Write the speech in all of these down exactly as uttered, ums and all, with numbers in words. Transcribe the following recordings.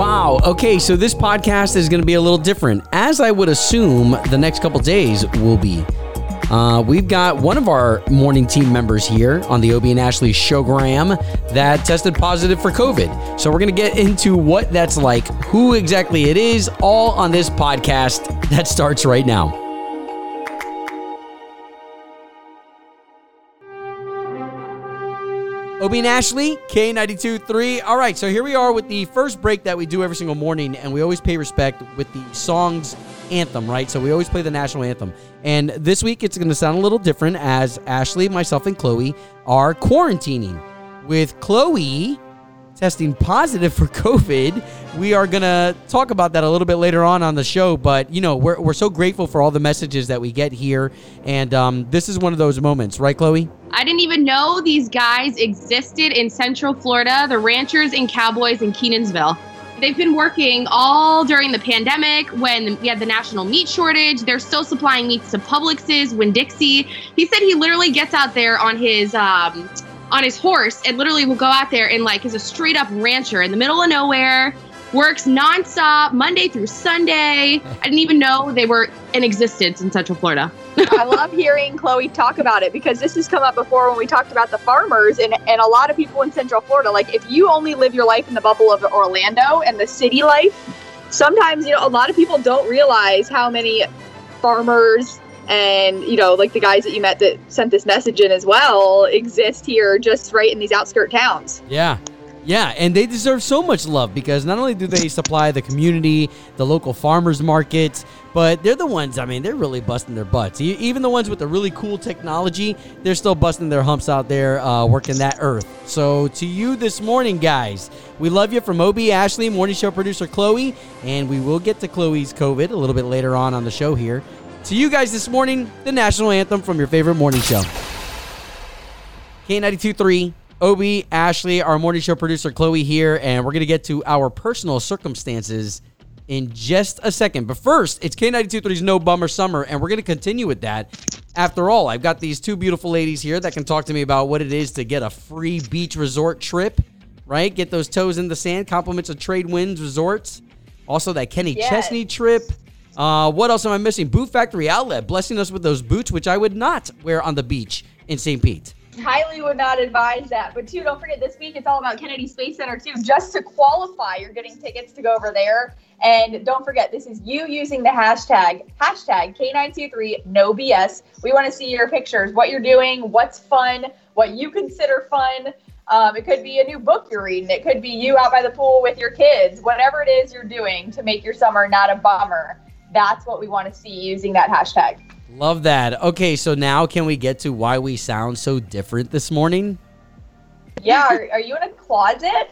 Wow. Okay, so this podcast is going to be a little different, as I would assume the next couple days will be. Uh, we've got one of our morning team members here on the Obi and Ashley showgram that tested positive for COVID. So we're going to get into what that's like, who exactly it is, all on this podcast that starts right now. Obi and Ashley, K ninety-two point three. All right, so here we are with the first break that we do every single morning, and we always pay respect with the song's anthem, right? So we always play the national anthem. And this week, it's going to sound a little different, as Ashley, myself, and Chloe are quarantining. With Chloe testing positive for COVID, we are going to talk about that a little bit later on on the show. But, you know, we're we're so grateful for all the messages that we get here. And um, this is one of those moments, right, Chloe? I didn't even know these guys existed in Central Florida, the ranchers and cowboys in Kenansville. They've been working all during the pandemic when we had the national meat shortage. They're still supplying meats to Publix's, Winn-Dixie. He said he literally gets out there on his um, on his horse and literally will go out there and like is a straight up rancher in the middle of nowhere, works nonstop Monday through Sunday. I didn't even know they were in existence in Central Florida. I love hearing Chloe talk about it, because this has come up before when we talked about the farmers and, and a lot of people in Central Florida. Like, if you only live your life in the bubble of Orlando and the city life, sometimes, you know, a lot of people don't realize how many farmers and, you know, like the guys that you met that sent this message in as well exist here just right in these outskirt towns. Yeah. Yeah, and they deserve so much love, because not only do they supply the community, the local farmers markets, but they're the ones, I mean, they're really busting their butts. Even the ones with the really cool technology, they're still busting their humps out there uh, working that earth. So to you this morning, guys, we love you from Obi, Ashley, morning show producer Chloe, and we will get to Chloe's COVID a little bit later on on the show here. To you guys this morning, the national anthem from your favorite morning show. K ninety-two point three. Obi, Ashley, our morning show producer Chloe here, and we're going to get to our personal circumstances in just a second. But first, it's K ninety-two point three's No Bummer Summer, and we're going to continue with that. After all, I've got these two beautiful ladies here that can talk to me about what it is to get a free beach resort trip, right? Get those toes in the sand. Compliments of Trade Winds Resorts. Also, that Kenny yes. Chesney trip. Uh, what else am I missing? Boot Factory Outlet blessing us with those boots, which I would not wear on the beach in Saint Pete. Highly would not advise that. But, too, don't forget this week, it's all about Kennedy Space Center, too. Just to qualify, you're getting tickets to go over there. And don't forget, this is you using the hashtag, hashtag K nine two three no B S. We want to see your pictures, what you're doing, what's fun, what you consider fun. Um, it could be a new book you're reading. It could be you out by the pool with your kids. Whatever it is you're doing to make your summer not a bummer, that's what we want to see using that hashtag. Love that. Okay, so now can we get to why we sound so different this morning? Yeah, are, are you in a closet?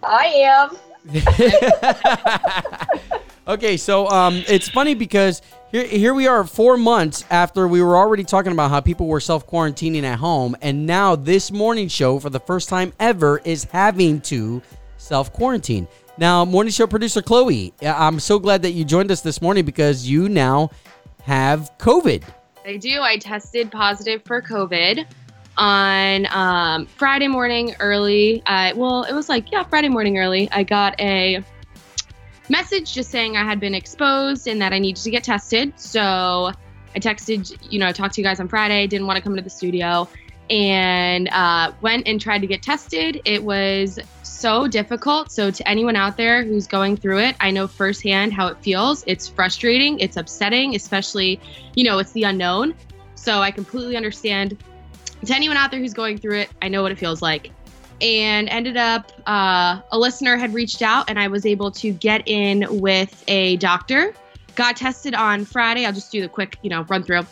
I am. Okay, so um, it's funny because here, here we are four months after we were already talking about how people were self-quarantining at home, and now this morning show, for the first time ever, is having to self-quarantine. Now, morning show producer Chloe, I'm so glad that you joined us this morning, because you now have COVID. I do. I tested positive for COVID on um, Friday morning early. I, well, it was like, yeah, Friday morning early. I got a message just saying I had been exposed and that I needed to get tested. So I texted, you know, I talked to you guys on Friday, didn't want to come to the studio, and uh, went and tried to get tested. It was so difficult. So to anyone out there who's going through it, I know firsthand how it feels. It's frustrating. It's upsetting, especially, you know, it's the unknown. So I completely understand. To anyone out there who's going through it, I know what it feels like. And ended up, uh, a listener had reached out, and I was able to get in with a doctor. Got tested on Friday. I'll just do the quick, you know, run through.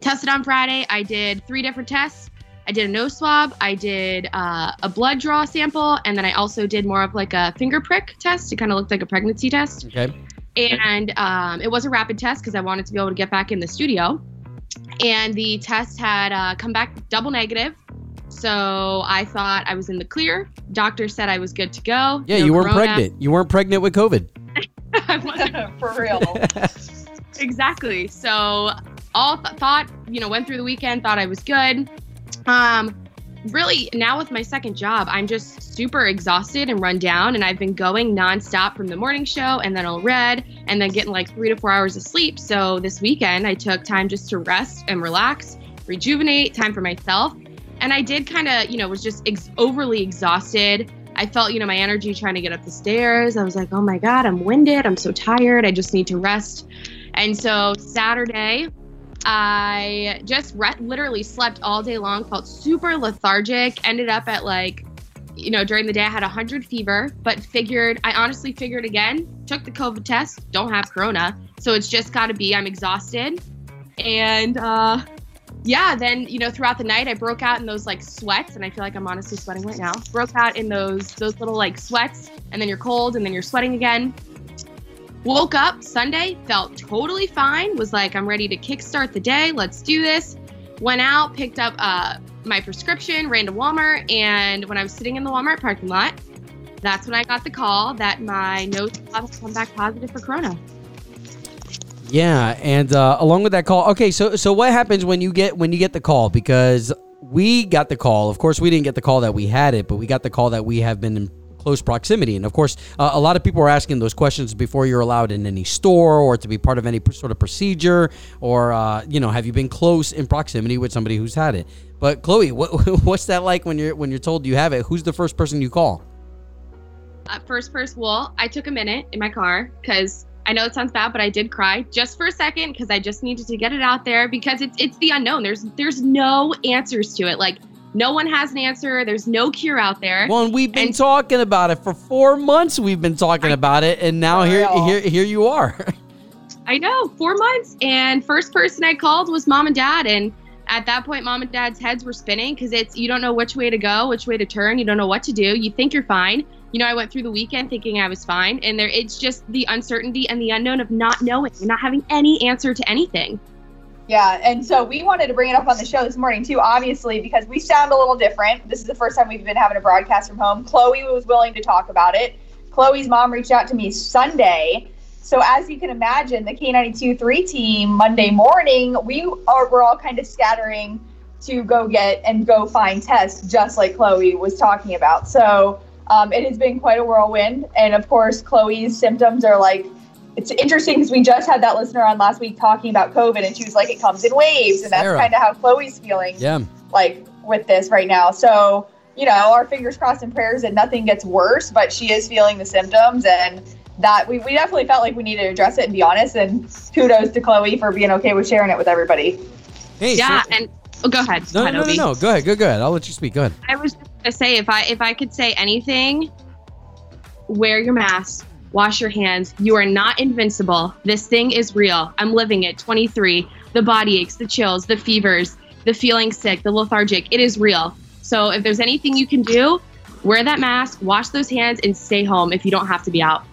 Tested on Friday. I did three different tests. I did a nose swab, I did uh, a blood draw sample, and then I also did more of like a finger prick test. It kind of looked like a pregnancy test. Okay. And um, it was a rapid test because I wanted to be able to get back in the studio. And the test had uh, come back double negative. So I thought I was in the clear. Doctor said I was good to go. Yeah, no you weren't corona. pregnant. You weren't pregnant with COVID. I wasn't. For real. Exactly. So all th- thought, you know, went through the weekend, thought I was good. Um, really now with my second job, I'm just super exhausted and run down, and I've been going nonstop from the morning show and then I'll read and then getting like three to four hours of sleep. So this weekend I took time just to rest and relax, rejuvenate, time for myself. And I did kind of, you know, was just ex overly exhausted. I felt, you know, my energy trying to get up the stairs. I was like, oh my God, I'm winded. I'm so tired. I just need to rest. And so Saturday, I just re literally slept all day long, felt super lethargic, ended up at like, you know, during the day I had one hundred fever, but figured, I honestly figured again, took the COVID test, don't have Corona. So it's just gotta be, I'm exhausted. And uh, yeah, then, you know, throughout the night I broke out in those like sweats, and I feel like I'm honestly sweating right now. Broke out in those, those little like sweats, and then you're cold and then you're sweating again. Woke up Sunday, felt totally fine, was like, I'm ready to kickstart the day, let's do this. Went out, picked up uh, my prescription, ran to Walmart, and when I was sitting in the Walmart parking lot, that's when I got the call that my nose swab had come back positive for Corona. Yeah, and uh, along with that call, okay, so so what happens when you get when you get the call? Because we got the call. Of course, we didn't get the call that we had it, but we got the call that we have been in close proximity. And of course, uh, a lot of people are asking those questions before you're allowed in any store or to be part of any sort of procedure, or, uh, you know, have you been close in proximity with somebody who's had it? But Chloe, what, what's that like when you're when you're told you have it? Who's the first person you call? Uh, first person, well, I took a minute in my car because I know it sounds bad, but I did cry just for a second because I just needed to get it out there because it's, it's the unknown. There's, there's no answers to it. Like, no one has an answer. There's no cure out there. Well, and we've been and talking about it for four months. We've been talking I, about it, and now here, here, here you are. I know, four months. And first person I called was mom and dad. And at that point, mom and dad's heads were spinning because it's you don't know which way to go, which way to turn. You don't know what to do. You think you're fine. You know, I went through the weekend thinking I was fine, and there it's just the uncertainty and the unknown of not knowing and not having any answer to anything. Yeah, and so we wanted to bring it up on the show this morning, too, obviously, because we sound a little different. This is the first time we've been having a broadcast from home. Chloe was willing to talk about it. Chloe's mom reached out to me Sunday. So as you can imagine, the K ninety-two point three team, Monday morning, we are, we're all kind of scattering to go get and go find tests, just like Chloe was talking about. So um, it has been quite a whirlwind. And, of course, Chloe's symptoms are like, it's interesting because we just had that listener on last week talking about COVID, and she was like, it comes in waves. And that's kind of how Chloe's feeling yeah. like with this right now. So, you know, our fingers crossed and prayers that nothing gets worse, but she is feeling the symptoms, and that we, we definitely felt like we needed to address it and be honest. And kudos to Chloe for being okay with sharing it with everybody. Hey, yeah. So and oh, go ahead. No, no, no, no, no. Go ahead. Go, go ahead. I'll let you speak. Go ahead. I was just going to say, if I, if I could say anything, wear your mask. Wash your hands. You are not invincible. This thing is real. I'm living it. twenty-three. The body aches, the chills, the fevers, the feeling sick, the lethargic. It is real. So if there's anything you can do, wear that mask, wash those hands, and stay home if you don't have to be out.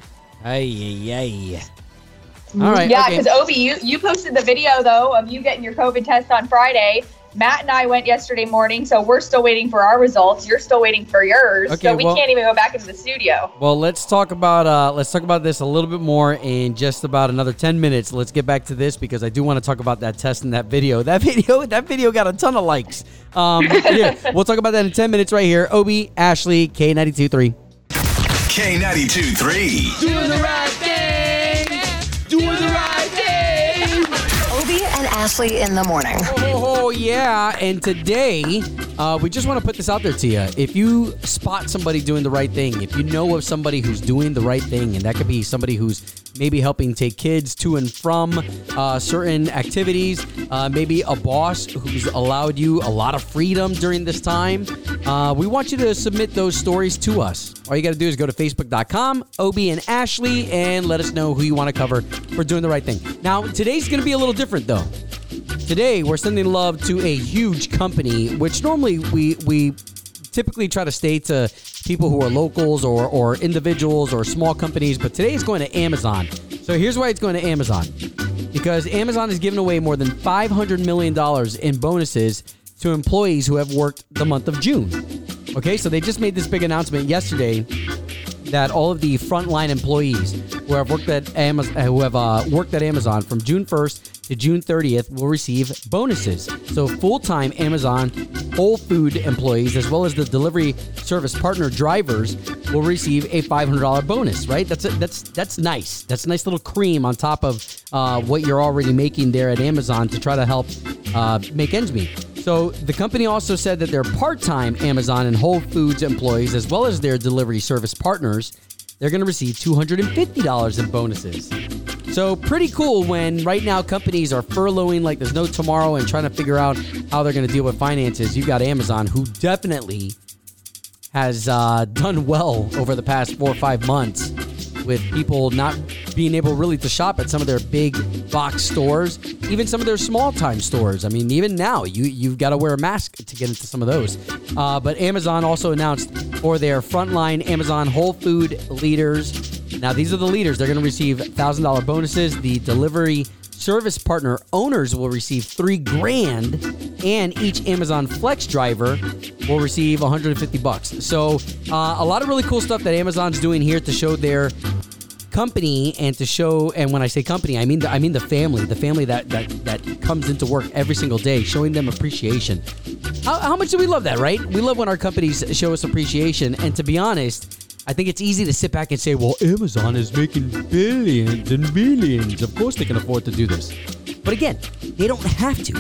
Ay, ay, ay. All right. Yeah, because okay. Obi, you, you posted the video, though, of you getting your COVID test on Friday. Matt and I went yesterday morning, so we're still waiting for our results. You're still waiting for yours, okay, so we well, can't even go back into the studio. Well, let's talk about uh, let's talk about this a little bit more in just about another ten minutes. Let's get back to this because I do want to talk about that test and that video. That video, that video got a ton of likes. Um, yeah, we'll talk about that in ten minutes right here. Obi, Ashley, K ninety-two point three. K ninety-two point three. Doing the right thing. Doing the right thing. Obi and Ashley in the morning. Oh, yeah. And today, uh, we just want to put this out there to you. If you spot somebody doing the right thing, if you know of somebody who's doing the right thing, and that could be somebody who's maybe helping take kids to and from uh, certain activities, uh, maybe a boss who's allowed you a lot of freedom during this time, uh, we want you to submit those stories to us. All you got to do is go to Facebook dot com, Obi and Ashley, and let us know who you want to cover for doing the right thing. Now, today's going to be a little different, though. Today, we're sending love to a huge company, which normally we we typically try to stay to people who are locals or, or individuals or small companies, but today it's going to Amazon. So here's why it's going to Amazon. Because Amazon is giving away more than five hundred million dollars in bonuses to employees who have worked the month of June. Okay, so they just made this big announcement yesterday that all of the frontline employees who have worked at Amazon, who have uh, worked at Amazon from June first to June thirtieth will receive bonuses. So full-time Amazon Whole Food employees, as well as the delivery service partner drivers, will receive a five hundred dollars bonus. Right? That's a, that's that's nice. That's a nice little cream on top of uh, what you're already making there at Amazon to try to help uh, make ends meet. So the company also said that their part-time Amazon and Whole Foods employees, as well as their delivery service partners, they're going to receive two hundred fifty dollars in bonuses. So pretty cool when right now companies are furloughing like there's no tomorrow and trying to figure out how they're going to deal with finances. You've got Amazon, who definitely has uh, done well over the past four or five months with people not being able really to shop at some of their big box stores, even some of their small-time stores. I mean, even now, you, you've got to wear a mask to get into some of those. Uh, but Amazon also announced for their frontline Amazon Whole Food leaders. Now, these are the leaders. They're going to receive one thousand dollars bonuses. The delivery service partner owners will receive three grand, and each Amazon Flex driver will receive one hundred fifty bucks. So uh, a lot of really cool stuff that Amazon's doing here to show their company and to show, and when I say company, I mean the, I mean the family, the family that, that, that comes into work every single day, showing them appreciation. How, how much do we love that, right? We love when our companies show us appreciation, and to be honest, I think it's easy to sit back and say, well, Amazon is making billions and billions. Of course they can afford to do this. But again, they don't have to.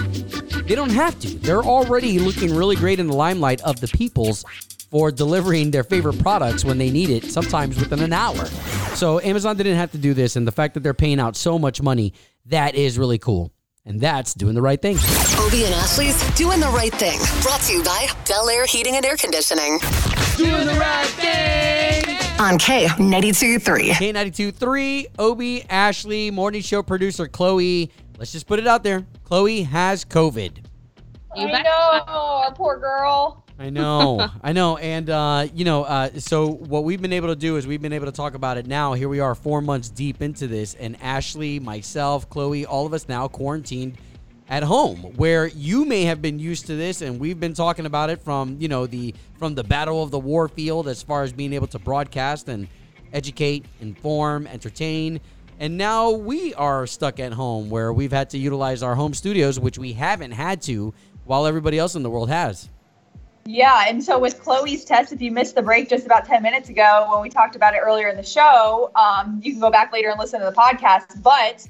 They don't have to. They're already looking really great in the limelight of the peoples for delivering their favorite products when they need it, sometimes within an hour. So Amazon didn't have to do this, and the fact that they're paying out so much money, that is really cool. And that's doing the right thing. Obi and Ashley's Doing the Right Thing. Brought to you by Del Air Heating and Air Conditioning. Doing the right thing. On K ninety-two point three. K ninety-two point three, Obi, Ashley, morning show producer Chloe. Let's just put it out there. Chloe has COVID. I know, oh, poor girl. I know, I know. And, uh, you know, uh, so what we've been able to do is we've been able to talk about it now. Here we are four months deep into this. And Ashley, myself, Chloe, all of us now quarantined at home, where you may have been used to this, and we've been talking about it from, you know, the from the battle of the war field as far as being able to broadcast and educate, inform, entertain. And now we are stuck at home, where we've had to utilize our home studios, which we haven't had to, while everybody else in the world has. Yeah, and so with Chloe's test, if you missed the break just about ten minutes ago when we talked about it earlier in the show, um, you can go back later and listen to the podcast. But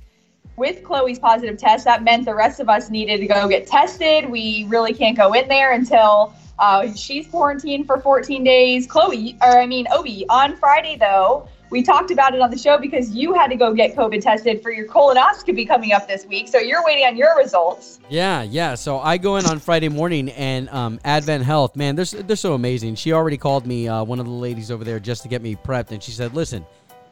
with Chloe's positive test, that meant the rest of us needed to go get tested. We really can't go in there until uh, she's quarantined for fourteen days. Chloe, or I mean, Obi, on Friday, though, we talked about it on the show because you had to go get COVID tested for your colonoscopy coming up this week. So you're waiting on your results. Yeah, yeah. So I go in on Friday morning, and um, Advent Health, man, they're, they're so amazing. She already called me, uh, one of the ladies over there, just to get me prepped. And she said, listen,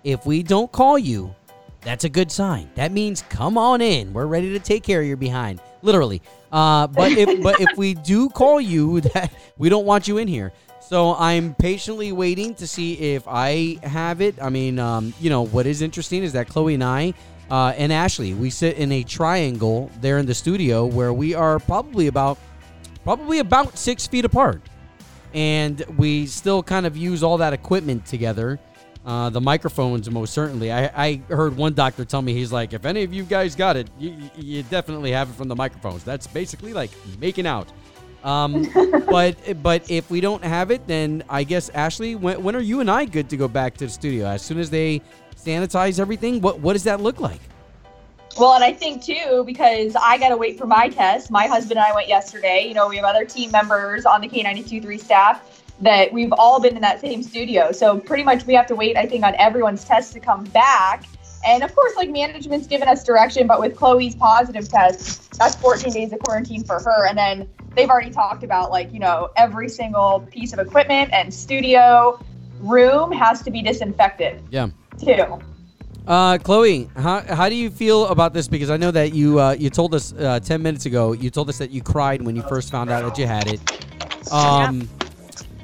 if we don't call you, that's a good sign. That means come on in. We're ready to take care of your behind, literally. Uh, but if but if we do call you, that we don't want you in here. So I'm patiently waiting to see if I have it. I mean, um, you know, what is interesting is that Chloe and I uh, and Ashley, we sit in a triangle there in the studio where we are probably about probably about six feet apart, and we still kind of use all that equipment together. Uh, the microphones, most certainly. I, I heard one doctor tell me, he's like, if any of you guys got it, you, you definitely have it from the microphones. That's basically like making out. Um, but but if we don't have it, then I guess, Ashley, when, when are you and I good to go back to the studio? As soon as they sanitize everything, what, what does that look like? Well, and I think, too, because I got to wait for my test. My husband and I went yesterday. You know, we have other team members on the K ninety-two point three staff that we've all been in that same studio. So pretty much we have to wait, I think, on everyone's test to come back. And of course, like, management's given us direction, but with Chloe's positive test, that's fourteen days of quarantine for her. And then they've already talked about, like, you know, every single piece of equipment and studio room has to be disinfected. Yeah. Too. Uh, Chloe, how how do you feel about this? Because I know that you uh, you told us uh, ten minutes ago, you told us that you cried when you first found out that you had it. Um. Yeah.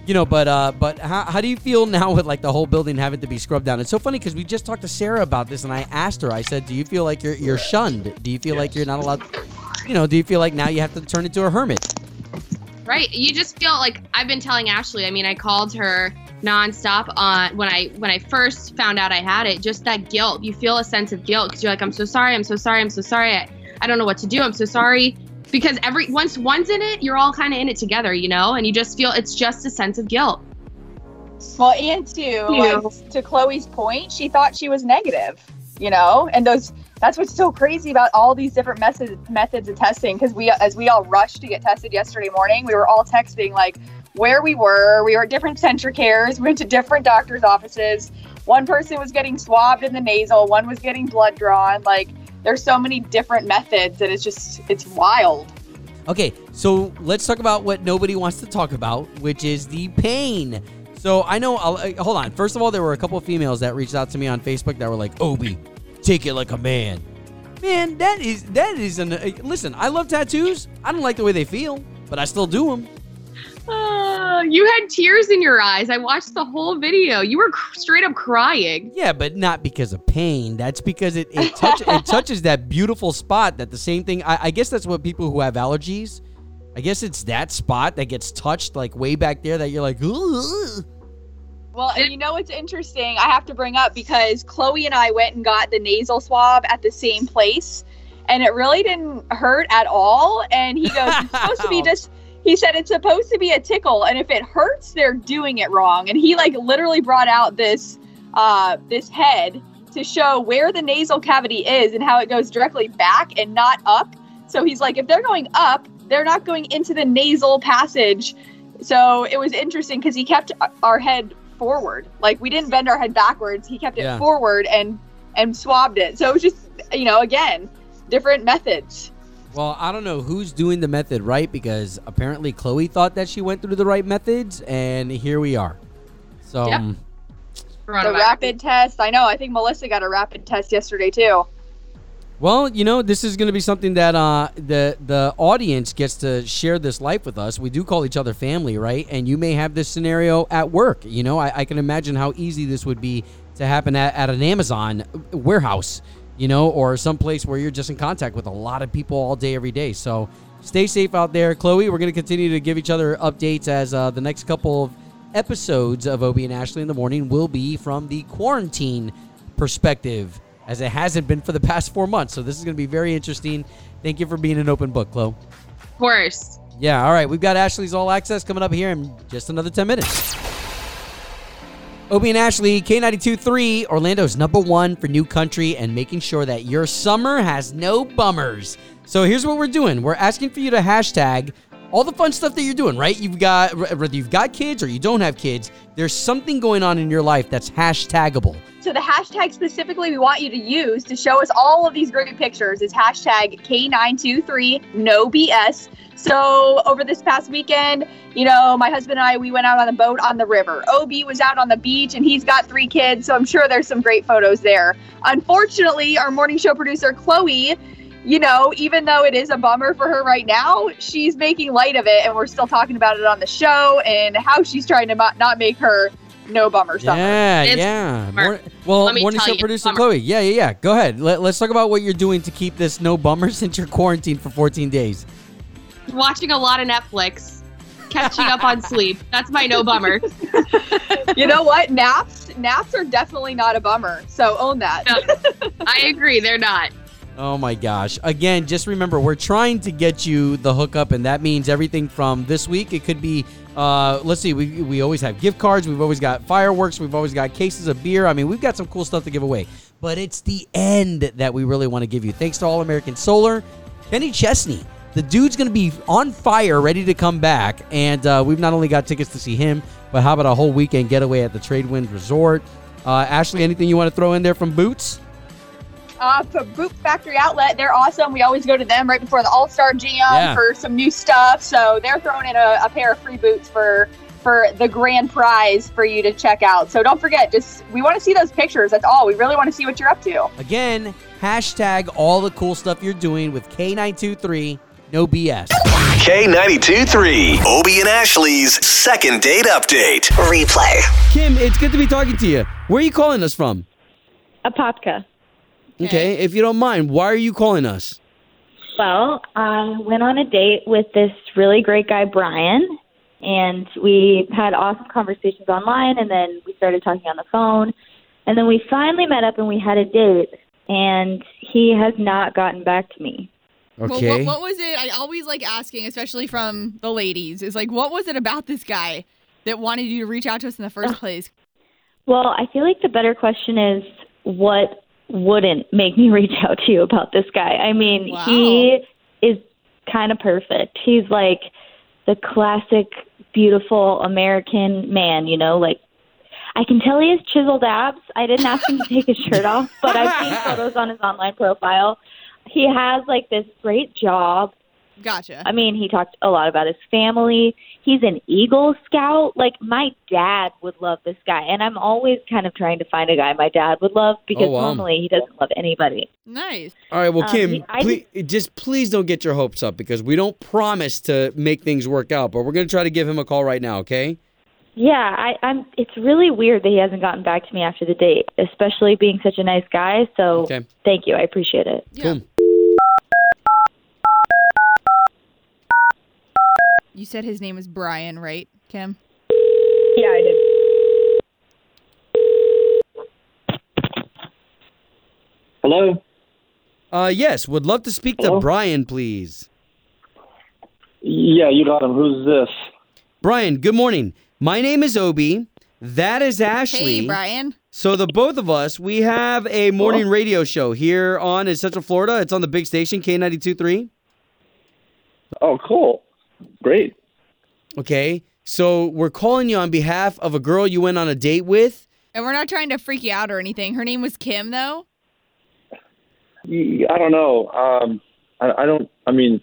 You know, but uh, but how, how do you feel now with, like, the whole building having to be scrubbed down? It's so funny because we just talked to Sarah about this, and I asked her. I said, do you feel like you're you're shunned? Do you feel yes. like you're not allowed? You know, do you feel like now you have to turn into a hermit? Right. You just feel like, I've been telling Ashley, I mean, I called her nonstop on when I when I first found out I had it, just that guilt. You feel a sense of guilt because you're like, I'm so sorry, I'm so sorry, I'm so sorry. I, I don't know what to do. I'm so sorry. Because every once one's in it, you're all kind of in it together, you know, and you just feel it's just a sense of guilt. Well, and to like, to Chloe's point, she thought she was negative, you know, and those that's what's so crazy about all these different methods methods of testing. Because we, as we all rushed to get tested yesterday morning, we were all texting like where we were. We were at different Centricares. We went to different doctors' offices. One person was getting swabbed in the nasal. One was getting blood drawn. Like. There's so many different methods that it's just, it's wild. Okay, so let's talk about what nobody wants to talk about, which is the pain. So I know, I'll, uh, hold on. First of all, there were a couple of females that reached out to me on Facebook that were like, Obi, take it like a man. Man, that is, that is, an, uh, listen, I love tattoos. I don't like the way they feel, but I still do them. Uh, you had tears in your eyes. I watched the whole video. You were cr- straight up crying. Yeah, but not because of pain. That's because it it, touch, it touches that beautiful spot that the same thing. I, I guess that's what people who have allergies. I guess it's that spot that gets touched like way back there that you're like, ooh. Well, and you know what's interesting? I have to bring up because Chloe and I went and got the nasal swab at the same place, and it really didn't hurt at all. And he goes, it's supposed to be just... He said it's supposed to be a tickle, and if it hurts, they're doing it wrong. And he like literally brought out this uh, this head to show where the nasal cavity is and how it goes directly back and not up. So he's like, if they're going up, they're not going into the nasal passage. So it was interesting because he kept our head forward. Like we didn't bend our head backwards. He kept it yeah. forward and, and swabbed it. So it was just, you know, again, different methods. Well, I don't know who's doing the method right because apparently Chloe thought that she went through the right methods, and here we are. So, yep. The rapid test. I know. I think Melissa got a rapid test yesterday too. Well, you know, this is going to be something that uh, the the audience gets to share this life with us. We do call each other family, right? And you may have this scenario at work. You know, I, I can imagine how easy this would be to happen at, at an Amazon warehouse. You know, or someplace where you're just in contact with a lot of people all day, every day. So stay safe out there. Chloe, we're going to continue to give each other updates as uh, the next couple of episodes of Obi and Ashley in the Morning will be from the quarantine perspective, as it hasn't been for the past four months. So this is going to be very interesting. Thank you for being an open book, Chloe. Of course. Yeah. All right. We've got Ashley's All Access coming up here in just another ten minutes. Obi and Ashley, K ninety-two point three, Orlando's number one for new country and making sure that your summer has no bummers. So here's what we're doing. We're asking for you to hashtag all the fun stuff that you're doing, right? You've got, whether you've got kids or you don't have kids, there's something going on in your life that's hashtagable. So the hashtag specifically we want you to use to show us all of these great pictures is hashtag K nine two three no B S. So over this past weekend, you know, my husband and I, we went out on a boat on the river. Obi was out on the beach and he's got three kids. So I'm sure there's some great photos there. Unfortunately, our morning show producer, Chloe, you know, even though it is a bummer for her right now, she's making light of it. And we're still talking about it on the show and how she's trying to not make her no bummer summer. Yeah, it's yeah. Mor- well, morning show producer Chloe. Yeah, yeah, yeah. Go ahead. Let, let's talk about what you're doing to keep this no bummer since you're quarantined for fourteen days. Watching a lot of Netflix, catching up on sleep. That's my no bummer. You know what? Naps, naps are definitely not a bummer. So own that. No, I agree. They're not. Oh my gosh. Again, just remember, we're trying to get you the hookup, and that means everything from this week. It could be, uh, let's see, we we always have gift cards. We've always got fireworks. We've always got cases of beer. I mean, we've got some cool stuff to give away, but it's the end that we really want to give you. Thanks to All American Solar, Kenny Chesney. The dude's going to be on fire, ready to come back. And uh, we've not only got tickets to see him, but how about a whole weekend getaway at the Trade Winds Resort? Uh, Ashley, anything you want to throw in there from Boots? Uh, for Boot Factory Outlet, they're awesome. We always go to them right before the All-Star Jam yeah. for some new stuff. So they're throwing in a, a pair of free boots for, for the grand prize for you to check out. So don't forget, just we want to see those pictures. That's all. We really want to see what you're up to. Again, hashtag all the cool stuff you're doing with K nine two three. No B S. K ninety-two point three, Obi and Ashley's second date update. Replay. Kim, it's good to be talking to you. Where are you calling us from? Apopka. Okay. okay, if you don't mind, why are you calling us? Well, I went on a date with this really great guy, Brian, And we had awesome conversations online, and then we started talking on the phone. And then we finally met up, and we had a date, and he has not gotten back to me. Okay. Well, what, what was it? I always like asking, especially from the ladies, is like, what was it about this guy that wanted you to reach out to us in the first place? Well, I feel like the better question is, what wouldn't make me reach out to you about this guy? I mean, wow. He is kind of perfect. He's like the classic, beautiful American man, you know, like, I can tell he has chiseled abs. I didn't ask him to take his shirt off, but I've seen photos on his online profile. He has, like, this great job. Gotcha. I mean, he talked a lot about his family. He's an Eagle Scout. Like, my dad would love this guy, and I'm always kind of trying to find a guy my dad would love because oh, wow. normally he doesn't love anybody. Nice. All right, well, um, Kim, he, I, please, just please don't get your hopes up because we don't promise to make things work out, but we're going to try to give him a call right now, okay? Yeah, I, I'm. It's really weird that he hasn't gotten back to me after the date, especially being such a nice guy. So okay. Thank you. I appreciate it. Yeah. Cool. You said his name is Brian, right, Kim? Yeah, I did. Hello? Uh, yes, would love to speak Hello? to Brian, please. Yeah, you got him. Who's this? Brian, good morning. My name is Obi. That is Ashley. Hey, Brian. So the both of us, we have a morning radio show here on in Central Florida. It's on the big station, K ninety-two point three. Oh, cool. Great. Okay. So we're calling you on behalf of a girl you went on a date with. And we're not trying to freak you out or anything. Her name was Kim, though? I don't know. Um, I, I don't, I mean,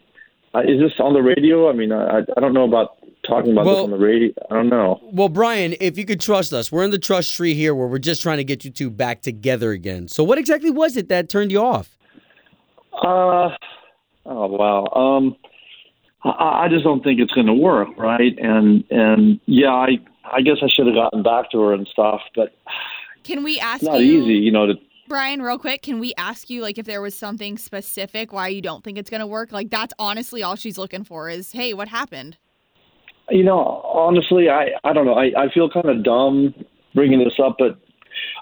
is this on the radio? I mean, I, I don't know about... Talking about well, this on the radio, I don't know. Well, Brian, if you could trust us, we're in the trust tree here where we're just trying to get you two back together again. So what exactly was it that turned you off? Uh, oh, wow. Um, I, I just don't think it's going to work, right? And, and yeah, I I guess I should have gotten back to her and stuff, but can we ask it's not you, easy, you know. To, Brian, real quick, can we ask you, like, if there was something specific why you don't think it's going to work? Like, that's honestly all she's looking for is, hey, what happened? You know, honestly, I, I don't know. I, I feel kind of dumb bringing this up, but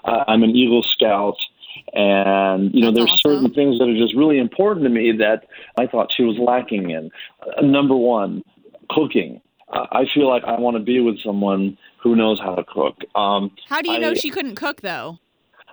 uh, I'm an Eagle Scout. And, you know, That's there's awesome. certain things that are just really important to me that I thought she was lacking in. Uh, number one, cooking. Uh, I feel like I want to be with someone who knows how to cook. Um, how do you I, know she couldn't cook, though?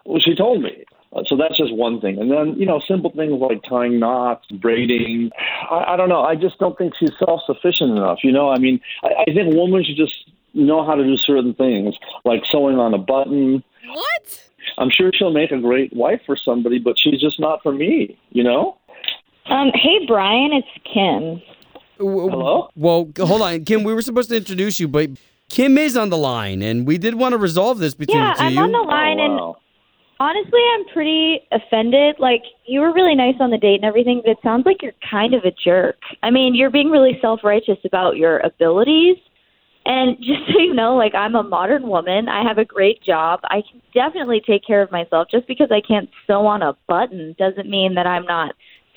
Well, she told me. So that's just one thing. And then, you know, simple things like tying knots, braiding. I, I don't know. I just don't think she's self-sufficient enough. You know, I mean, I, I think women should just know how to do certain things, like sewing on a button. What? I'm sure she'll make a great wife for somebody, but she's just not for me, you know? Um, hey, Brian, it's Kim. Hello? Well, hold on. Kim, we were supposed to introduce you, but Kim is on the line, and we did want to resolve this between yeah, the two of you. Yeah, I'm on the line, oh, wow. and... Honestly, I'm pretty offended. Like, you were really nice on the date and everything, but it sounds like you're kind of a jerk. I mean, you're being really self-righteous about your abilities. And just so you know, like, I'm a modern woman. I have a great job. I can definitely take care of myself. Just because I can't sew on a button doesn't mean that I'm not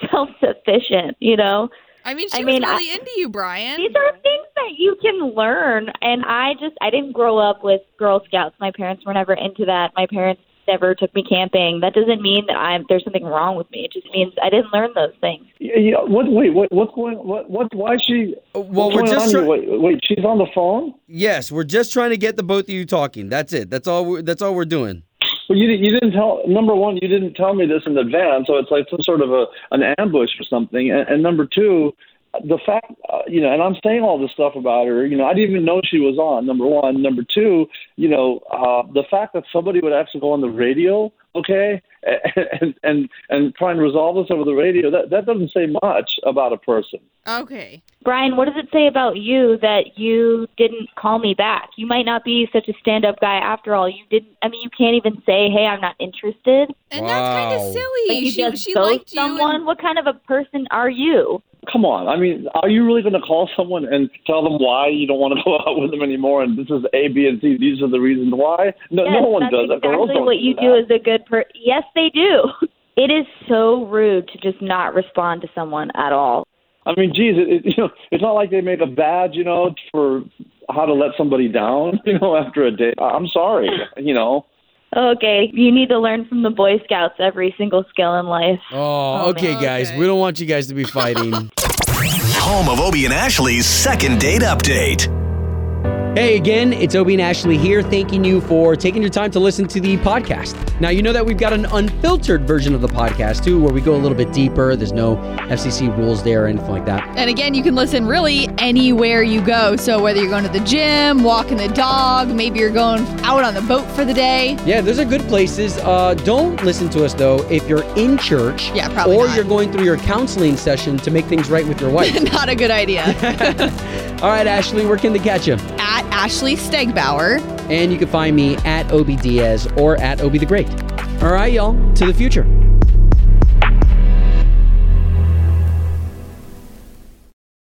self-sufficient, you know? I mean, she I was mean, really I, into you, Brian. These are things that you can learn. And I just, I didn't grow up with Girl Scouts. My parents were never into that. My parents never took me camping. That doesn't mean that I'm there's something wrong with me. It just means I didn't learn those things. Yeah, yeah. What? Wait. What? What's going? What? What? Why is she? Well, we're just tra- wait, wait. She's on the phone. Yes, we're just trying to get the both of you talking. That's it. That's all. We're, that's all we're doing. Well, you you didn't tell. Number one, you didn't tell me this in advance, so it's like some sort of a an ambush or something. And, and number two, the fact, uh, you know, and I'm saying all this stuff about her, you know, I didn't even know she was on, number one. Number two, you know, uh, the fact that somebody would actually go on the radio, okay, and and, and try and resolve this over the radio, that, that doesn't say much about a person. Okay. Brian, what does it say about you that you didn't call me back? You might not be such a stand-up guy after all. You didn't, I mean, you can't even say, hey, I'm not interested. And wow. That's kind of silly. Like you she she liked someone. You. And... What kind of a person are you? Come on. I mean, are you really going to call someone and tell them why you don't want to go out with them anymore and this is A, B, and C, these are the reasons why? No, yes, no one that's does that. Exactly girls don't what do you that. do as a good person. Yes, they do. It is so rude to just not respond to someone at all. I mean, geez, it, it, you know, it's not like they make a badge, you know, for how to let somebody down, you know, after a day. I'm sorry, you know. Okay, you need to learn from the Boy Scouts every single skill in life. Oh, okay, oh, guys. Okay. We don't want you guys to be fighting. Home of Obi and Ashley's second date update. Hey again, it's Obi and Ashley here, thanking you for taking your time to listen to the podcast. Now, you know that we've got an unfiltered version of the podcast, too, where we go a little bit deeper. There's no F C C rules there or anything like that. And again, you can listen really anywhere you go. So whether you're going to the gym, walking the dog, maybe you're going out on the boat for the day. Yeah, those are good places. Uh, don't listen to us, though, if you're in church yeah, probably or not. You're going through your counseling session to make things right with your wife. Not a good idea. All right, Ashley, where can they catch you? At Ashley Stegbauer. And you can find me at Obi Diaz or at Obi the Great. All right, y'all, to the future.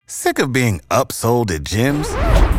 Sick of being upsold at gyms?